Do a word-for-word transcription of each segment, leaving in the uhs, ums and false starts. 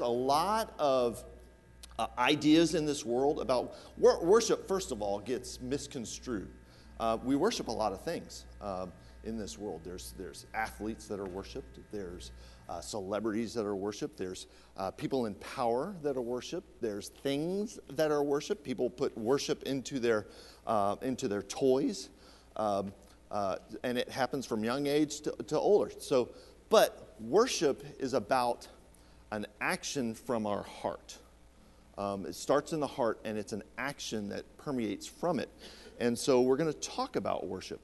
a lot of uh, ideas in this world about wor- worship, first of all, gets misconstrued. Uh, we worship a lot of things uh, in this world. There's there's athletes that are worshipped. There's uh, celebrities that are worshipped. There's uh, people in power that are worshipped. There's things that are worshipped. People put worship into their uh, into their toys, um, uh, and it happens from young age to, to older. So, but worship is about an action from our heart. Um, it starts in the heart, and it's an action that permeates from it. And so we're going to talk about worship.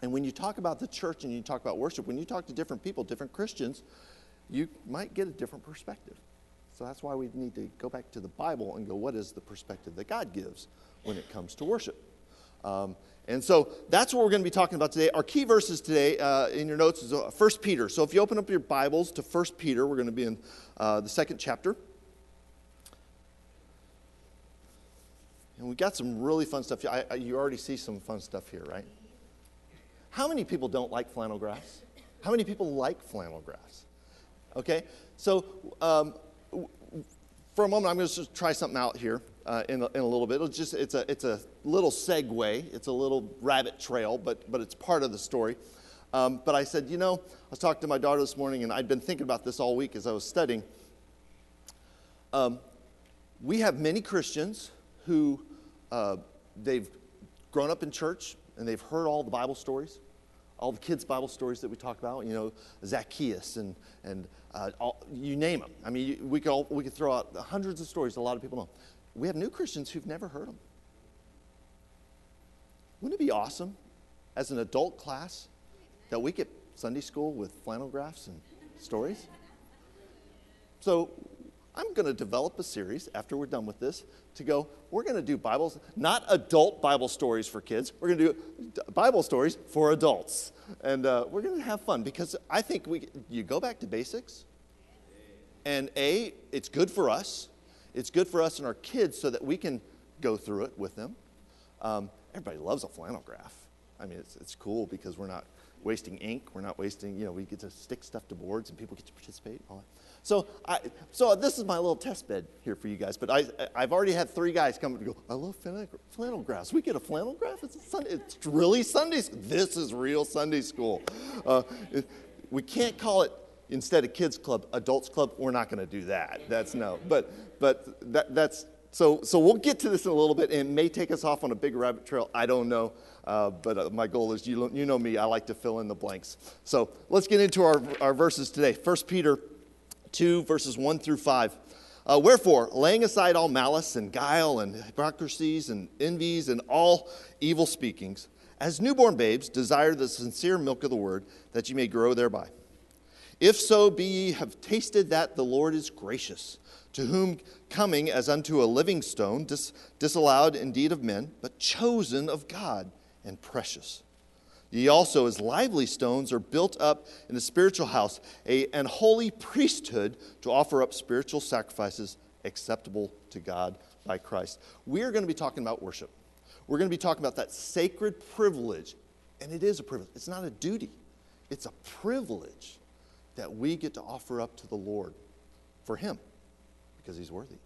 And when you talk about the church and you talk about worship, when you talk to different people, different Christians, you might get a different perspective. So that's why we need to go back to the Bible and go, what is the perspective that God gives when it comes to worship? Um, and so that's what we're going to be talking about today. Our key verses today uh, in your notes is First Peter. So if you open up your Bibles to First Peter, we're going to be in uh, the second chapter. And we've got some really fun stuff. I, I, you already see some fun stuff here, right? How many people don't like flannel graphs? How many people like flannel graphs? Okay, so um, for a moment, I'm going to just try something out here uh, in, a, in a little bit. It'll just it's a it's a little segue. It's a little rabbit trail, but but it's part of the story. Um, but I said, you know, I was talking to my daughter this morning, and I'd been thinking about this all week as I was studying. Um, we have many Christians who. Uh, they've grown up in church, and they've heard all the Bible stories, all the kids' Bible stories that we talk about. You know, Zacchaeus and and uh, all, you name them. I mean, you, we could all, we could throw out hundreds of stories. That a lot of people know. We have new Christians who've never heard them. Wouldn't it be awesome, as an adult class, that we get Sunday school with flannel graphs and stories? So. I'm going to develop a series after we're done with this to go, we're going to do Bibles, not adult Bible stories for kids. We're going to do Bible stories for adults. And uh, we're going to have fun because I think we you go back to basics. And A, it's good for us. It's good for us and our kids so that we can go through it with them. Um, everybody loves a flannel graph. I mean, it's, it's cool because we're not wasting ink. We're not wasting, you know, we get to stick stuff to boards and people get to participate and all that. So, I, so this is my little test bed here for you guys. But I, I've already had three guys come and go, I love flannel graphs. We get a flannel graph? It's, a Sunday, it's really Sunday school. This is real Sunday school. Uh, it, we can't call it, instead of kids club, adults club. We're not going to do that. That's no. But, but that, that's, so, so we'll get to this in a little bit. And it may take us off on a big rabbit trail. I don't know. Uh, but uh, my goal is, you, you know me, I like to fill in the blanks. So let's get into our, our verses today. First Peter two, verses one through five. Uh, Wherefore, laying aside all malice and guile and hypocrisies and envies and all evil speakings, as newborn babes desire the sincere milk of the word, that ye may grow thereby. If so be ye have tasted that the Lord is gracious, to whom coming as unto a living stone, dis- disallowed indeed of men, but chosen of God and precious. Ye also, as lively stones, are built up in a spiritual house, a, an holy priesthood, to offer up spiritual sacrifices acceptable to God by Christ. We are going to be talking about worship. We're going to be talking about that sacred privilege, and it is a privilege. It's not a duty. It's a privilege that we get to offer up to the Lord for Him, because He's worthy,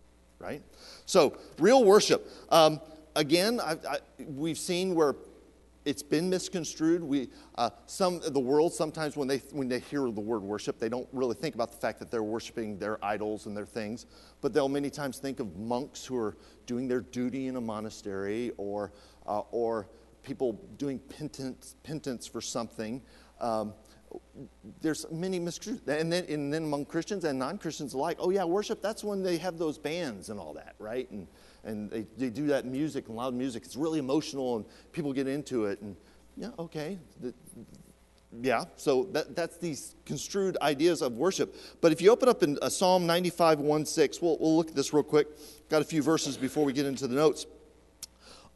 right? So, real worship. Um, again, I, I, we've seen where it's been misconstrued. We, uh, some the world sometimes when they when they hear the word worship, they don't really think about the fact that they're worshiping their idols and their things. But they'll many times think of monks who are doing their duty in a monastery, or uh, or people doing penance penance for something. Um, there's many misconstrued, and then and then among Christians and non-Christians alike. Oh yeah, worship. That's when they have those bands and all that, right? And And they, they do that music and loud music. It's really emotional, and people get into it. And yeah, okay, the, yeah. So that, that's these construed ideas of worship. But if you open up in uh, Psalm ninety-five, one six, we'll we'll look at this real quick. Got a few verses before we get into the notes.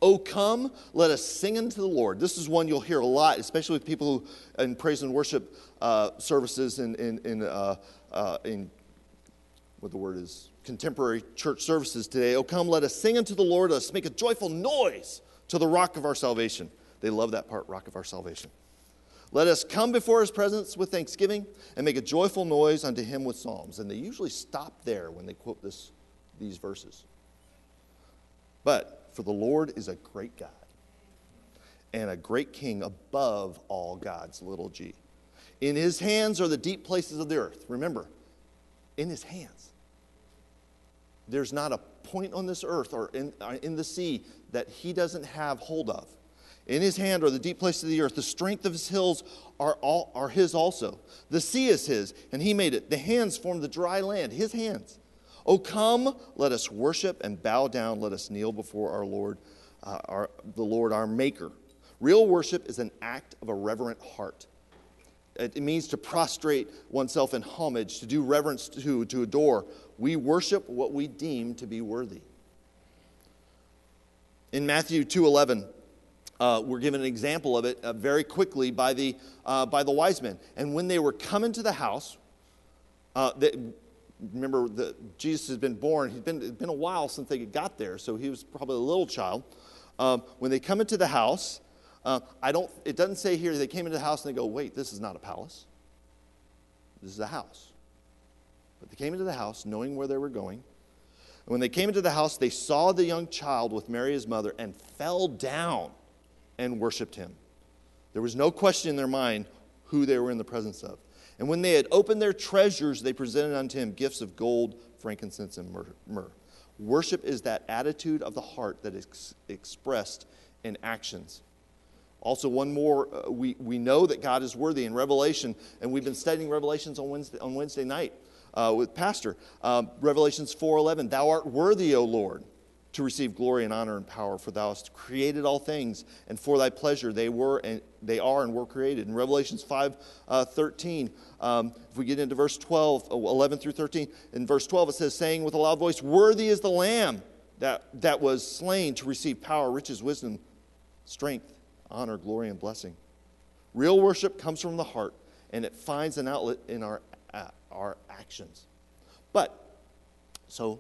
Oh come, let us sing unto the Lord. This is one you'll hear a lot, especially with people who in praise and worship uh, services and in in, in, uh, uh, in what the word is. Contemporary church services today. Oh, come, let us sing unto the Lord. Let us make a joyful noise to the rock of our salvation. They love that part, rock of our salvation. Let us come before his presence with thanksgiving and make a joyful noise unto him with psalms. And they usually stop there when they quote this, these verses. But for the Lord is a great God and a great king above all gods, little g. In his hands are the deep places of the earth. Remember, in his hands. There's not a point on this earth or in, or in the sea that he doesn't have hold of. In his hand are the deep places of the earth. The strength of his hills are, all, are his also. The sea is his, and he made it. The hands formed the dry land, his hands. O come, let us worship and bow down. Let us kneel before our Lord, uh, our, the Lord, our Maker. Real worship is an act of a reverent heart. It means to prostrate oneself in homage, to do reverence to, to adore. We worship what we deem to be worthy. In Matthew two eleven, uh, we're given an example of it uh, very quickly by the uh, by the wise men. And when they were coming to the house, uh, they, remember the, Jesus has been born. He's been it's been a while since they got there, so he was probably a little child. Um, when they come into the house. Uh, I don't. It doesn't say here they came into the house and they go, wait, this is not a palace. This is a house. But they came into the house knowing where they were going. And when they came into the house, they saw the young child with Mary his mother and fell down and worshipped him. There was no question in their mind who they were in the presence of. And when they had opened their treasures, they presented unto him gifts of gold, frankincense, and myrrh. Worship is that attitude of the heart that is expressed in actions. Also, one more, uh, we, we know that God is worthy in Revelation, and we've been studying Revelations on Wednesday, on Wednesday night uh, with Pastor. Um, Revelations four eleven, thou art worthy, O Lord, to receive glory and honor and power, for thou hast created all things, and for thy pleasure they were and they are and were created. In Revelations five thirteen, uh, um, if we get into verse twelve, eleven through thirteen, in verse twelve it says, saying with a loud voice, worthy is the Lamb that, that was slain to receive power, riches, wisdom, strength, honor, glory, and blessing. Real worship comes from the heart, and it finds an outlet in our uh, our actions. But, so,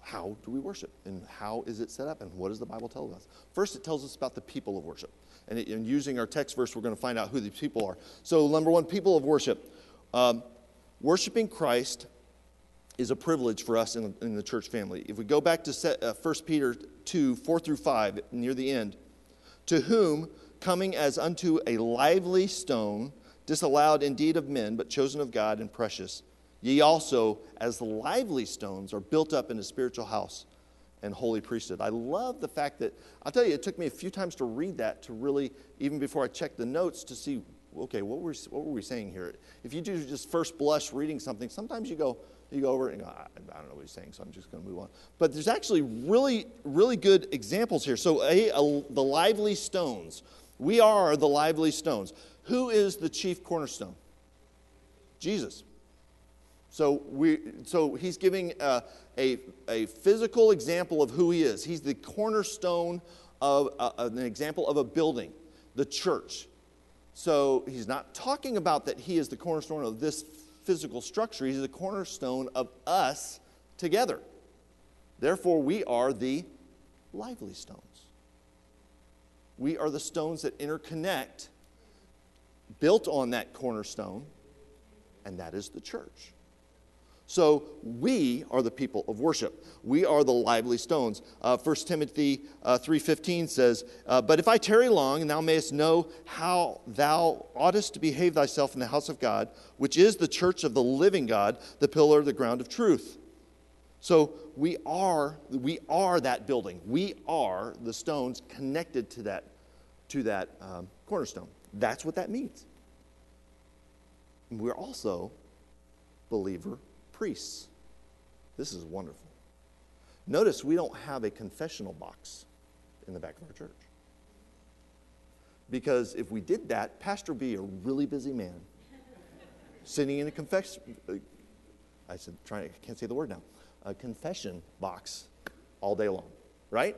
how do we worship? And how is it set up? And what does the Bible tell us? First, it tells us about the people of worship. And, it, and using our text verse, we're going to find out who these people are. So, number one, people of worship. Um, worshiping Christ is a privilege for us in, in the church family. If we go back to set, uh, First Peter two, four through five, near the end, to whom, coming as unto a lively stone, disallowed indeed of men, but chosen of God and precious, ye also, as lively stones, are built up in a spiritual house and holy priesthood. I love the fact that, I'll tell you, it took me a few times to read that to really, even before I checked the notes, to see, okay, what were, what were we saying here? If you do just first blush reading something, sometimes you go, you go over it and go, I, I don't know what he's saying, so I'm just going to move on. But there's actually really, really good examples here. So a, a, the lively stones. We are the lively stones. Who is the chief cornerstone? Jesus. So we. So he's giving a, a, a physical example of who he is. He's the cornerstone of a, an example of a building, the church. So he's not talking about that he is the cornerstone of this physical structure. He's the cornerstone of us together. Therefore, we are the lively stones. We are the stones that interconnect, built on that cornerstone, and that is the church. So we are the people of worship. We are the lively stones. Uh, First Timothy three fifteen says, uh, but if I tarry long, and thou mayest know how thou oughtest to behave thyself in the house of God, which is the church of the living God, the pillar, the ground of truth. So we are we are that building. We are the stones connected to that to that um, cornerstone. That's what that means. And we're also believer priests. This is wonderful. Notice we don't have a confessional box in the back of our church. Because if we did that, Pastor would be a really busy man. Sitting in a confession, I said, trying, I can't say the word now, a confession box all day long, right?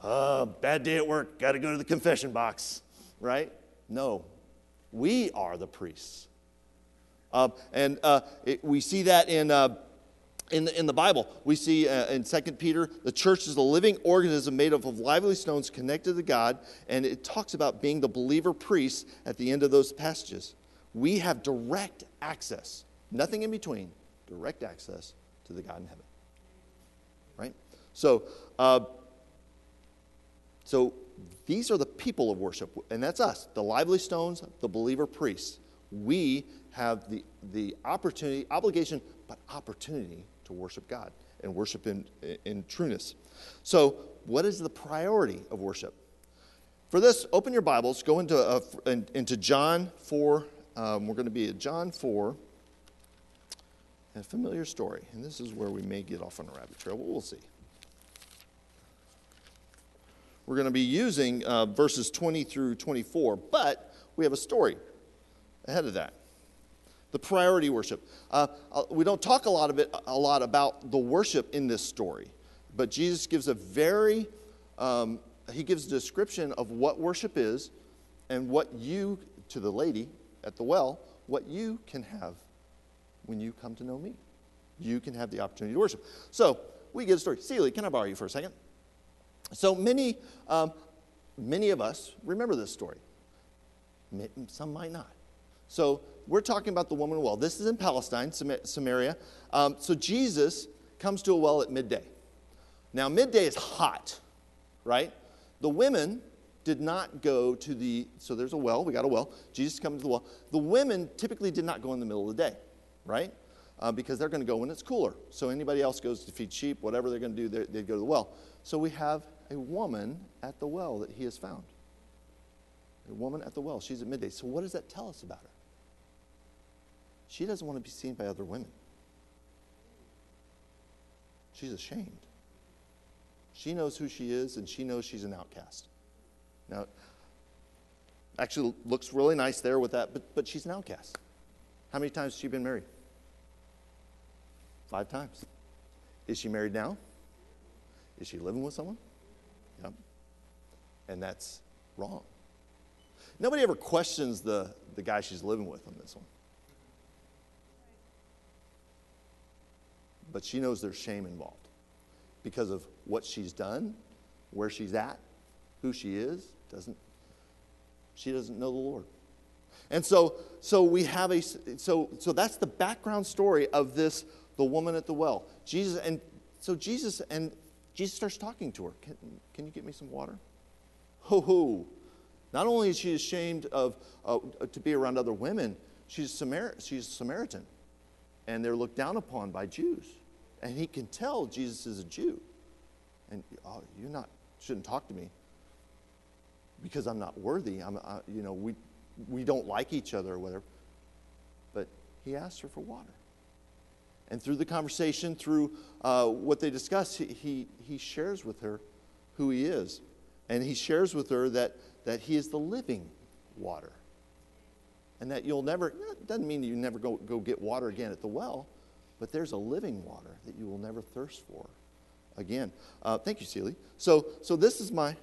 Uh, bad day at work, got to go to the confession box, right? No, we are the priests. Uh, and uh, it, we see that in uh, In the, in the Bible, we see uh, in Second Peter, the church is a living organism made up of lively stones connected to God, and it talks about being the believer priest at the end of those passages. We have direct access, nothing in between, direct access to the God in heaven, right? So, uh, so these are the people of worship, and that's us, the lively stones, the believer priests. We have the, the opportunity, obligation, but opportunity to worship God and worship in, in trueness. So what is the priority of worship? For this, open your Bibles, go into uh, into John four. Um, we're going to be at John four, a familiar story. And this is where we may get off on a rabbit trail, but we'll see. We're going to be using uh, verses twenty through twenty-four, but we have a story ahead of that. The priority worship. Uh, we don't talk a lot of it, a lot about the worship in this story, but Jesus gives a very, um, he gives a description of what worship is, and what you, to the lady at the well, what you can have when you come to know me. You can have the opportunity to worship. So we get a story. Celie, can I borrow you for a second? So many, um, many of us remember this story. Some might not. So we're talking about the woman at the well. This is in Palestine, Samaria. Um, so Jesus comes to a well at midday. Now, midday is hot, right? The women did not go to the, so there's a well. We got a well. Jesus comes to the well. The women typically did not go in the middle of the day, right? Uh, because they're going to go when it's cooler. So anybody else goes to feed sheep, whatever they're going to do, they'd go to the well. So we have a woman at the well that he has found. A woman at the well. She's at midday. So what does that tell us about her? She doesn't want to be seen by other women. She's ashamed. She knows who she is, and she knows she's an outcast. Now, actually looks really nice there with that, but, but she's an outcast. How many times has she been married? Five times. Is she married now? Is she living with someone? Yep. And that's wrong. Nobody ever questions the, the guy she's living with on this one. But she knows there's shame involved because of what she's done, where she's at, who she is. Doesn't she doesn't know the Lord. And so so we have a so so that's the background story of this, the woman at the well. Jesus and so Jesus and Jesus starts talking to her. Can, can you get me some water? Ho ho. Not only is she ashamed of uh, to be around other women, she's Samar- she's Samaritan. And they're looked down upon by Jews. And he can tell Jesus is a Jew. And, oh, you're not, shouldn't talk to me because I'm not worthy. I'm, I, you know, we, we don't like each other or whatever. But he asked her for water. And through the conversation, through uh, what they discuss, he, he, he shares with her who he is. And he shares with her that, that he is the living water. And that you'll never, doesn't mean you never go, go get water again at the well, but there's a living water that you will never thirst for again. Uh, thank you, Celie. So so this is my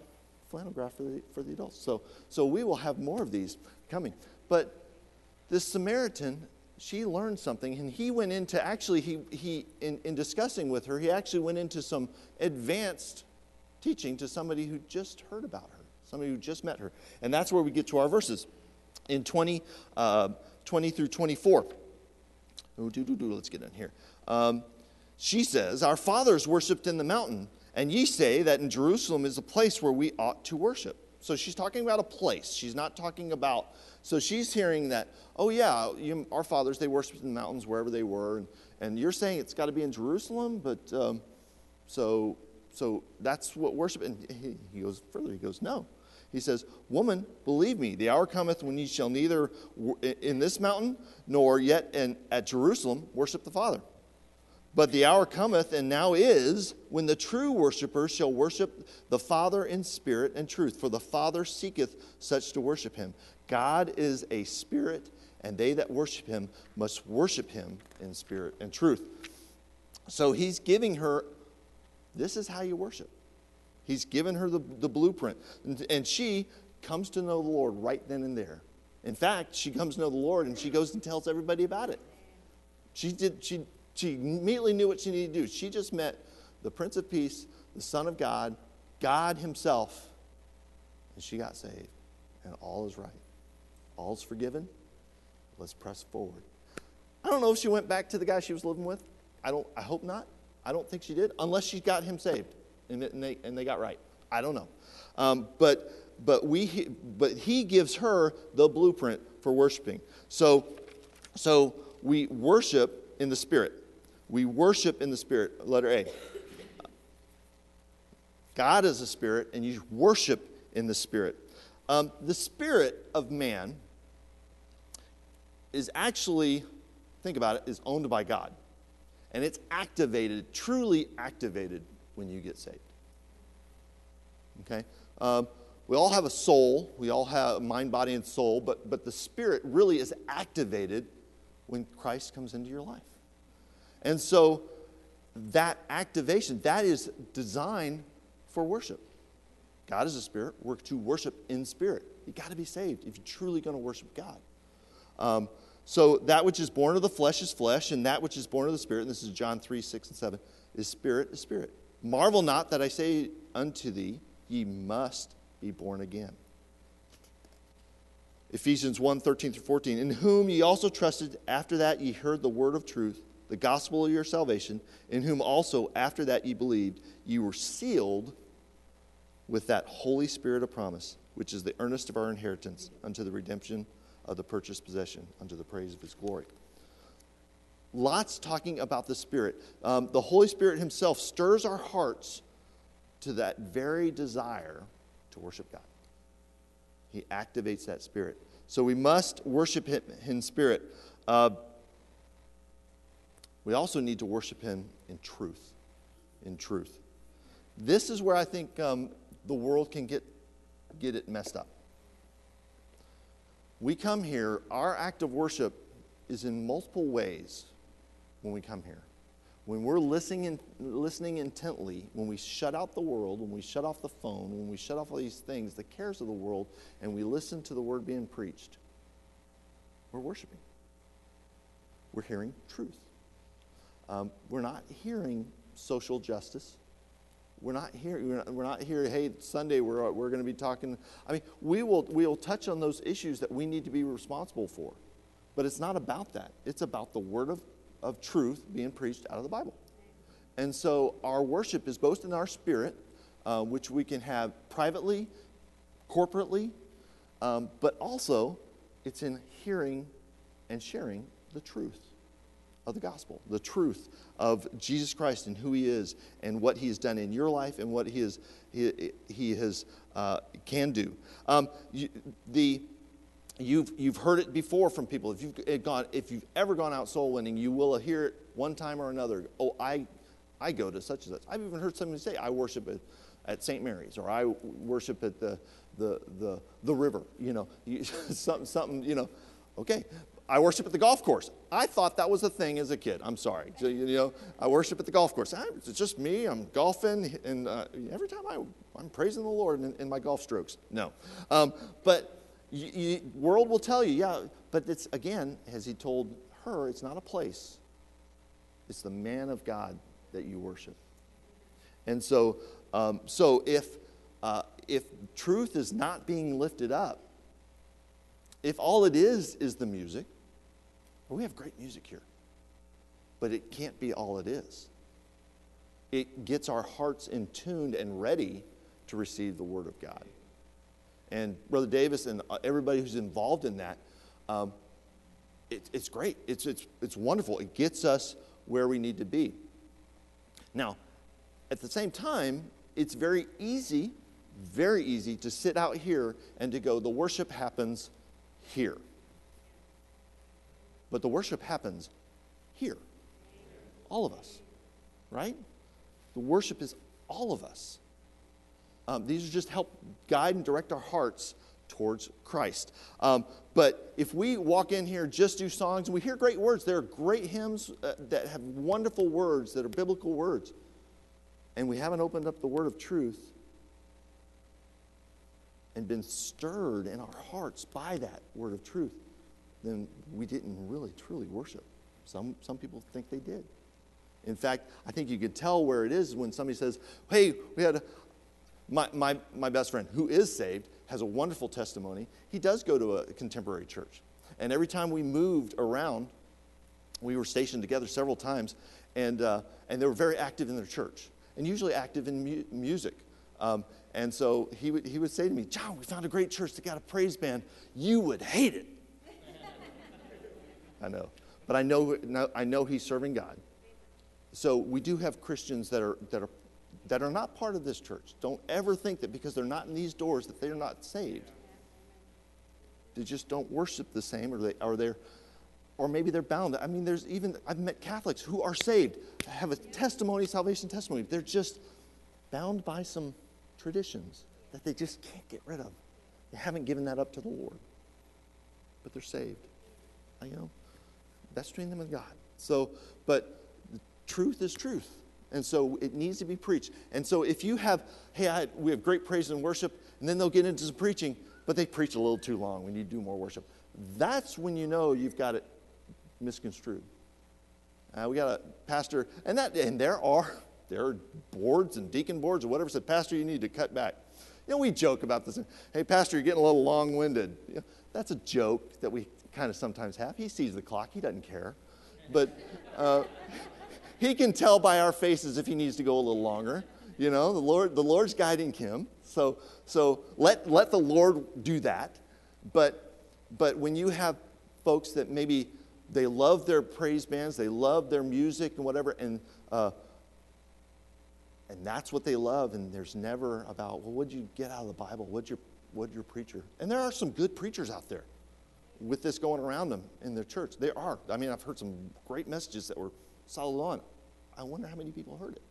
flannel graph for the, for the adults. So, so we will have more of these coming. But this Samaritan, she learned something, and he went into, actually, he he in, in discussing with her, he actually went into some advanced teaching to somebody who just heard about her, somebody who just met her. And that's where we get to our verses. In twenty, uh, twenty through twenty-four, ooh, doo, doo, doo, let's get in here. Um, she says, our fathers worshipped in the mountain, and ye say that in Jerusalem is a place where we ought to worship. So she's talking about a place. She's not talking about, so she's hearing that, oh yeah, you, our fathers, they worshipped in the mountains wherever they were, and, and you're saying it's got to be in Jerusalem, but um, so so that's what worship, and he, he goes further, he goes, no. He says, woman, believe me, the hour cometh when ye shall neither in this mountain nor yet in, at Jerusalem worship the Father. But the hour cometh, and now is, when the true worshipper shall worship the Father in spirit and truth. For the Father seeketh such to worship him. God is a spirit, and they that worship him must worship him in spirit and truth. So he's giving her, this is how you worship. He's given her the, the blueprint. And, and she comes to know the Lord right then and there. In fact, she comes to know the Lord, and she goes and tells everybody about it. She did. She She immediately knew what she needed to do. She just met the Prince of Peace, the Son of God, God himself, and she got saved. And all is right. All is forgiven. Let's press forward. I don't know if she went back to the guy she was living with. I don't. I hope not. I don't think she did, unless she got him saved and they, and they got right. I don't know. Um, but but we but he gives her the blueprint for worshiping. So so we worship in the Spirit. We worship in the Spirit. Letter A. God is a spirit, and you worship in the Spirit. Um, the spirit of man is actually, think about it, is owned by God. And it's activated, truly activated, when you get saved. Okay? Um, we all have a soul. We all have mind, body, and soul. But, but the spirit really is activated when Christ comes into your life. And so that activation, that is designed for worship. God is a spirit. We're to worship in spirit. You've got to be saved if you're truly going to worship God. Um, so that which is born of the flesh is flesh, and that which is born of the Spirit, and this is John three, six, and seven, is spirit is spirit. Marvel not that I say unto thee, ye must be born again. Ephesians one, thirteen through fourteen, in whom ye also trusted, after that ye heard the word of truth, the gospel of your salvation, in whom also after that ye believed, ye were sealed with that Holy Spirit of promise, which is the earnest of our inheritance unto the redemption of the purchased possession, unto the praise of his glory. Lots talking about the Spirit. Um, the Holy Spirit himself stirs our hearts to that very desire to worship God. He activates that Spirit. So we must worship him in spirit. Uh, we also need to worship him in truth. In truth. This is where I think um, the world can get, get it messed up. We come here, our act of worship is in multiple ways when we come here. When we're listening, in, listening intently, when we shut out the world, when we shut off the phone, when we shut off all these things, the cares of the world, and we listen to the word being preached, we're worshiping. We're hearing truth. Um, we're not hearing social justice. We're not here. We're not, we're not here. Hey, Sunday we're we're going to be talking. I mean, we will we will touch on those issues that we need to be responsible for, but it's not about that. It's about the word of, of truth being preached out of the Bible, and so our worship is both in our spirit, uh, which we can have privately, corporately, um, but also it's in hearing and sharing the truth of the gospel, the truth of Jesus Christ and who he is and what he has done in your life and what he is he, he has uh, can do. Um, you, the you've you've heard it before from people. If you've gone if you've ever gone out soul winning, you will hear it one time or another. Oh, I I go to such and such. I've even heard somebody say, I worship at, at Saint Mary's, or I worship at the the the the river. You know, you, something something. You know, okay. I worship at the golf course. I thought that was a thing as a kid. I'm sorry. So, you know, I worship at the golf course. I, it's just me. I'm golfing, and uh, every time I, I'm praising the Lord in, in my golf strokes. No. Um, but the world will tell you, yeah, but it's, again, as he told her, it's not a place. It's the man of God that you worship. And so um, so if uh, if truth is not being lifted up, if all it is is the music, we have great music here, but it can't be all it is. It gets our hearts in tuned and ready to receive the Word of God. And Brother Davis and everybody who's involved in that, um, it, it's great. It's, it's, it's wonderful. It gets us where we need to be. Now, at the same time, it's very easy, very easy to sit out here and to go, the worship happens here. But the worship happens here. All of us, right? The worship is all of us. Um, these are just help guide and direct our hearts towards Christ. Um, but if we walk in here, just do songs, we hear great words. There are great hymns uh, that have wonderful words, that are biblical words. And we haven't opened up the word of truth and been stirred in our hearts by that word of truth, then we didn't really, truly worship. Some some people think they did. In fact, I think you could tell where it is when somebody says, hey, we had a, my, my, my best friend who is saved, has a wonderful testimony. He does go to a contemporary church. And every time we moved around, we were stationed together several times, and uh, and they were very active in their church, and usually active in mu- music. Um, and so he would he would say to me, John, we found a great church that got a praise band. You would hate it. I know, but I know I know he's serving God. So we do have Christians that are that are that are not part of this church. Don't ever think that because they're not in these doors that they're not saved. They just don't worship the same, or they are they're. Or maybe they're bound. I mean, there's even, I've met Catholics who are saved, have a testimony, salvation testimony. They're just bound by some traditions that they just can't get rid of. They haven't given that up to the Lord. But they're saved. You know, that's between them and God. So, but truth is truth. And so it needs to be preached. And so if you have, hey, I, we have great praise and worship, and then they'll get into some preaching, but they preach a little too long. We need to do more worship. That's when you know you've got it misconstrued. Uh, we got a pastor, and that, and there are there are boards and deacon boards or whatever said, Pastor, you need to cut back. You know, we joke about this. Hey, Pastor, you're getting a little long-winded. You know, that's a joke that we kind of sometimes have. He sees the clock; he doesn't care, but uh, he can tell by our faces if he needs to go a little longer. You know, the Lord the Lord's guiding him. So so let let the Lord do that. But but when you have folks that maybe they love their praise bands, they love their music and whatever, and uh, and that's what they love. And there's never about, well, what'd you get out of the Bible? What'd your what'd your preacher? And there are some good preachers out there with this going around them in their church. There are. I mean, I've heard some great messages that were solid on. I wonder how many people heard it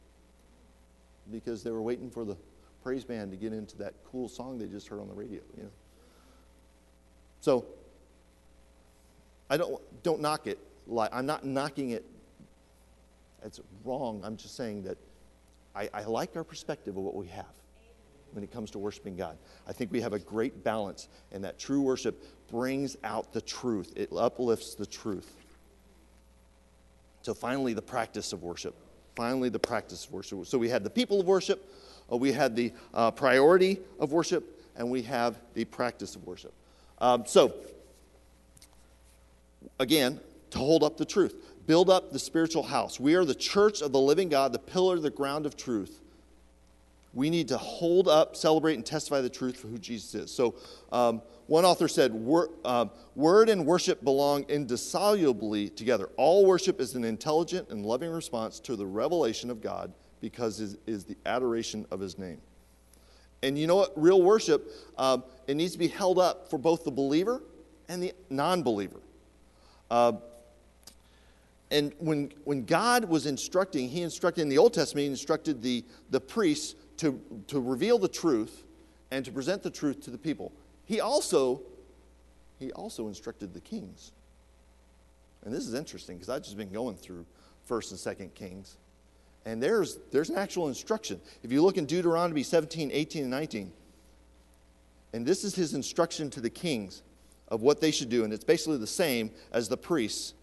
because they were waiting for the praise band to get into that cool song they just heard on the radio. You know, so. I don't don't knock it. Like, I'm not knocking it. It's wrong. I'm just saying that I, I like our perspective of what we have when it comes to worshiping God. I think we have a great balance, and that true worship brings out the truth. It uplifts the truth. So finally, the practice of worship. Finally, the practice of worship. So we had the people of worship, uh, we had the uh, priority of worship, and we have the practice of worship. Um, so. Again, to hold up the truth. Build up the spiritual house. We are the church of the living God, the pillar, the ground of truth. We need to hold up, celebrate, and testify the truth for who Jesus is. So um, one author said, Wor- uh, word and worship belong indissolubly together. All worship is an intelligent and loving response to the revelation of God because it is the adoration of his name. And you know what? Real worship, um, it needs to be held up for both the believer and the non-believer. Uh, and when when God was instructing, he instructed in the Old Testament, he instructed the, the priests to, to reveal the truth and to present the truth to the people. He also he also instructed the kings. And this is interesting because I've just been going through First and Second Kings. And there's there's an actual instruction. If you look in Deuteronomy seventeen, eighteen, and nineteen, and this is his instruction to the kings of what they should do, and it's basically the same as the priests.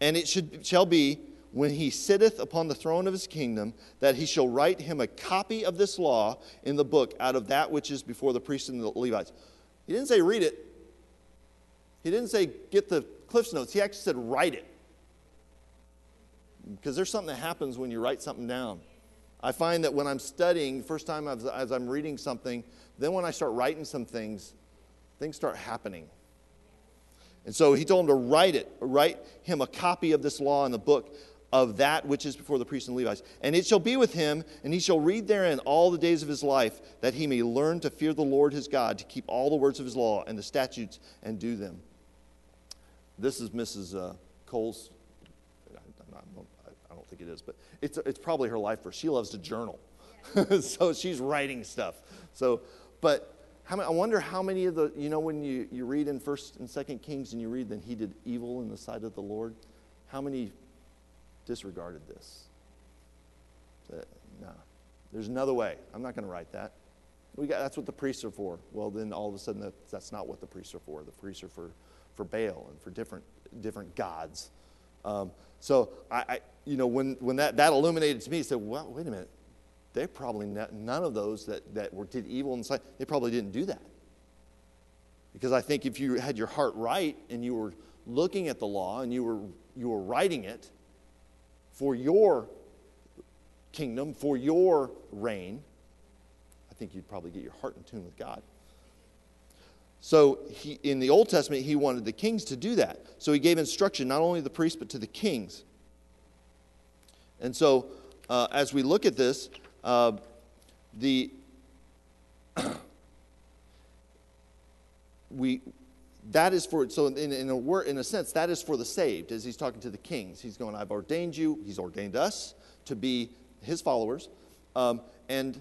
And it should shall be, when he sitteth upon the throne of his kingdom, that he shall write him a copy of this law in the book out of that which is before the priests and the Levites. He didn't say read it. He didn't say get the Cliff's Notes. He actually said write it. Because there's something that happens when you write something down. I find that when I'm studying, first time as, as I'm reading something, then when I start writing some things, things start happening. And so he told him to write it, write him a copy of this law in the book of that which is before the priests and Levites. And it shall be with him, and he shall read therein all the days of his life, that he may learn to fear the Lord his God, to keep all the words of his law and the statutes and do them. This is Missus Uh, Cole's, I'm not, I don't think it is, but it's, it's probably her life verse. She loves to journal. So she's writing stuff. So, but... How many, I wonder how many of the, you know, when you, you read in First and Second Kings and you read that he did evil in the sight of the Lord, how many disregarded this? That, no, there's another way. I'm not going to write that. We got that's what the priests are for. Well, then all of a sudden that, that's not what the priests are for. The priests are for, for Baal and for different different gods. Um, So I, I you know, when when that that illuminated to me, I said, well, wait a minute. They probably not, none of those that that were did evil inside. They probably didn't do that. Because I think if you had your heart right and you were looking at the law and you were you were writing it for your kingdom, for your reign, I think you'd probably get your heart in tune with God. So he, in the Old Testament, he wanted the kings to do that. So he gave instruction not only to the priests but to the kings. And so uh, as we look at this, uh, the we that is for so in, in a word, in a sense, that is for the saved. As he's talking to the kings, he's going, "I've ordained you." He's ordained us to be his followers, um, and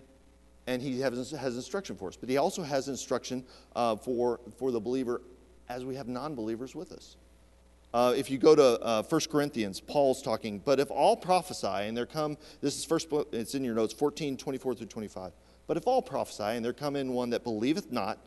and he has, has instruction for us. But he also has instruction uh, for for the believer, as we have non-believers with us. Uh, if you go to uh, First Corinthians, Paul's talking. But if all prophesy and there come, this is first, it's in your notes, fourteen, twenty-four through twenty-five. But if all prophesy and there come in one that believeth not,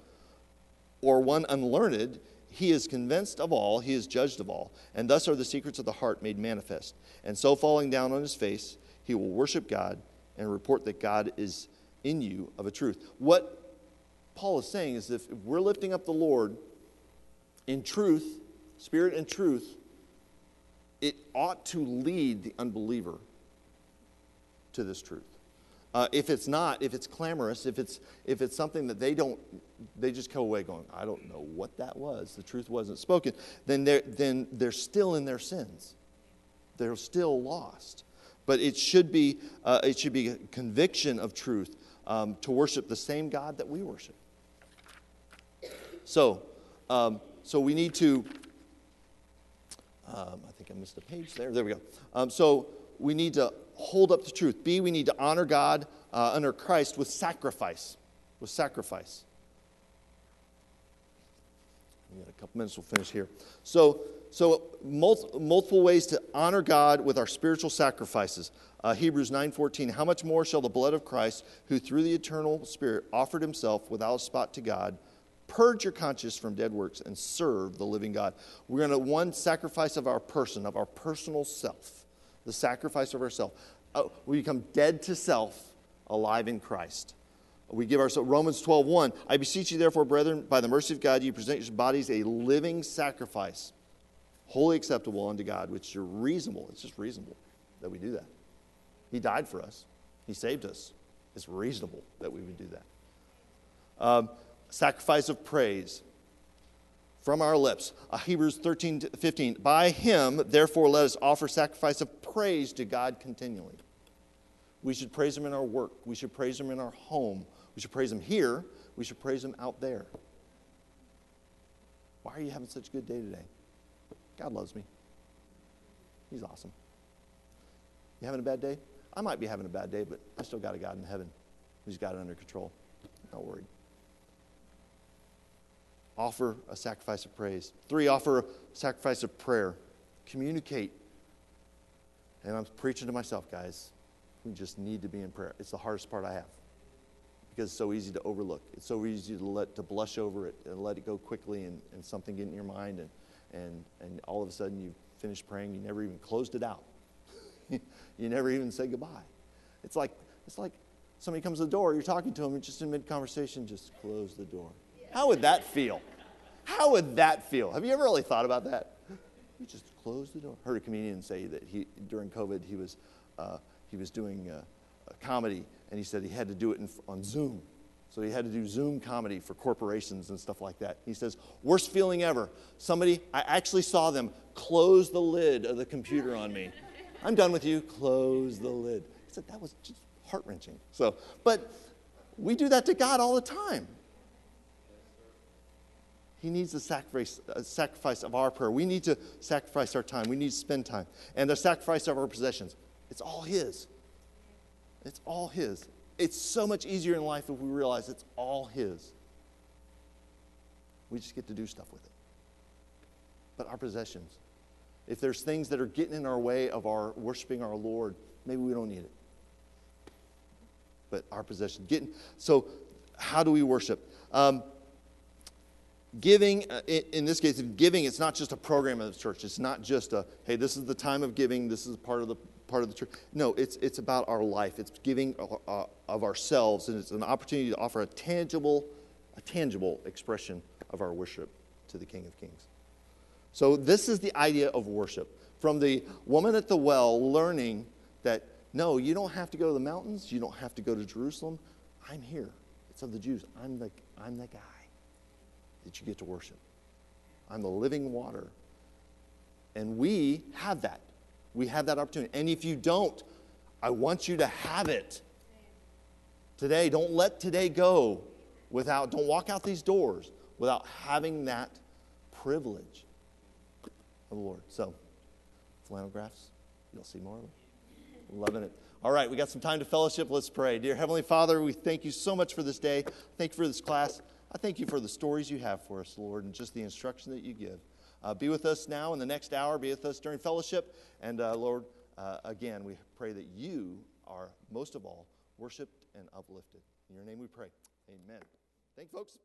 or one unlearned, he is convinced of all, he is judged of all. And thus are the secrets of the heart made manifest. And so falling down on his face, he will worship God and report that God is in you of a truth. What Paul is saying is, if we're lifting up the Lord in truth, spirit and truth, it ought to lead the unbeliever to this truth. Uh, if it's not, if it's clamorous, if it's if it's something that they don't, they just go away going, I don't know what that was. The truth wasn't spoken. Then they're then they're still in their sins. They're still lost. But it should be uh, it should be a conviction of truth um, to worship the same God that we worship. So um, so we need to. Um, I think I missed a page there. There we go. Um, so we need to hold up the truth. B, we need to honor God, uh, honor Christ with sacrifice. With sacrifice. We got a couple minutes, we'll finish here. So, so multi- multiple ways to honor God with our spiritual sacrifices. Uh, Hebrews nine fourteen, how much more shall the blood of Christ, who through the eternal Spirit offered himself without a spot to God, purge your conscience from dead works and serve the living God. We're going to, one, sacrifice of our person, of our personal self. The sacrifice of ourselves. Oh, we become dead to self, alive in Christ. We give ourselves, Romans twelve one. I beseech you therefore, brethren, by the mercy of God, you present your bodies a living sacrifice, wholly acceptable unto God, which is reasonable. It's just reasonable that we do that. He died for us. He saved us. It's reasonable that we would do that. Um, sacrifice of praise. From our lips. Uh, Hebrews thirteen fifteen. By him, therefore, let us offer sacrifice of praise to God continually. We should praise him in our work. We should praise him in our home. We should praise him here. We should praise him out there. Why are you having such a good day today? God loves me. He's awesome. You having a bad day? I might be having a bad day, but I still got a God in heaven who's got it under control. Not worried. Offer a sacrifice of praise. Three, offer a sacrifice of prayer. Communicate. And I'm preaching to myself, guys. We just need to be in prayer. It's the hardest part I have. Because it's so easy to overlook. It's so easy to let to blush over it and let it go quickly and, and something get in your mind. And, and, and all of a sudden you finish praying. You never even closed it out. You never even said goodbye. It's like, it's like somebody comes to the door. You're talking to them. You're just in mid-conversation. Just close the door. How would that feel? How would that feel? Have you ever really thought about that? You just close the door. I heard a comedian say that he during COVID he was uh, he was doing uh, a comedy, and he said he had to do it in, on Zoom, so he had to do Zoom comedy for corporations and stuff like that. He says, worst feeling ever. Somebody, I actually saw them close the lid of the computer on me. I'm done with you. Close the lid. He said that was just heart wrenching. So, but we do that to God all the time. He needs the sacrifice, uh, sacrifice of our prayer. We need to sacrifice our time. We need to spend time. And the sacrifice of our possessions. It's all his. It's all his. It's so much easier in life if we realize it's all his. We just get to do stuff with it. But our possessions. If there's things that are getting in our way of our worshiping our Lord, maybe we don't need it. But our possessions. Getting, so how do we worship? Um Giving, in this case, giving, it's not just a program of the church. It's not just a, hey, this is the time of giving. This is part of the part of the church. No, it's it's about our life. It's giving uh, of ourselves, and it's an opportunity to offer a tangible, a tangible expression of our worship to the King of Kings. So this is the idea of worship. From the woman at the well learning that, no, you don't have to go to the mountains. You don't have to go to Jerusalem. I'm here. It's of the Jews. I'm the I'm the guy that you get to worship. I'm the living water. And we have that. We have that opportunity. And if you don't, I want you to have it today. Don't let today go without, don't walk out these doors without having that privilege of the Lord. So, flannel graphs, you'll see more of them. Loving it. All right, we got some time to fellowship. Let's pray. Dear Heavenly Father, we thank you so much for this day. Thank you for this class. I thank you for the stories you have for us, Lord, and just the instruction that you give. Uh, be with us now in the next hour. Be with us during fellowship. And, uh, Lord, uh, again, we pray that you are, most of all, worshiped and uplifted. In your name we pray. Amen. Thank you, folks.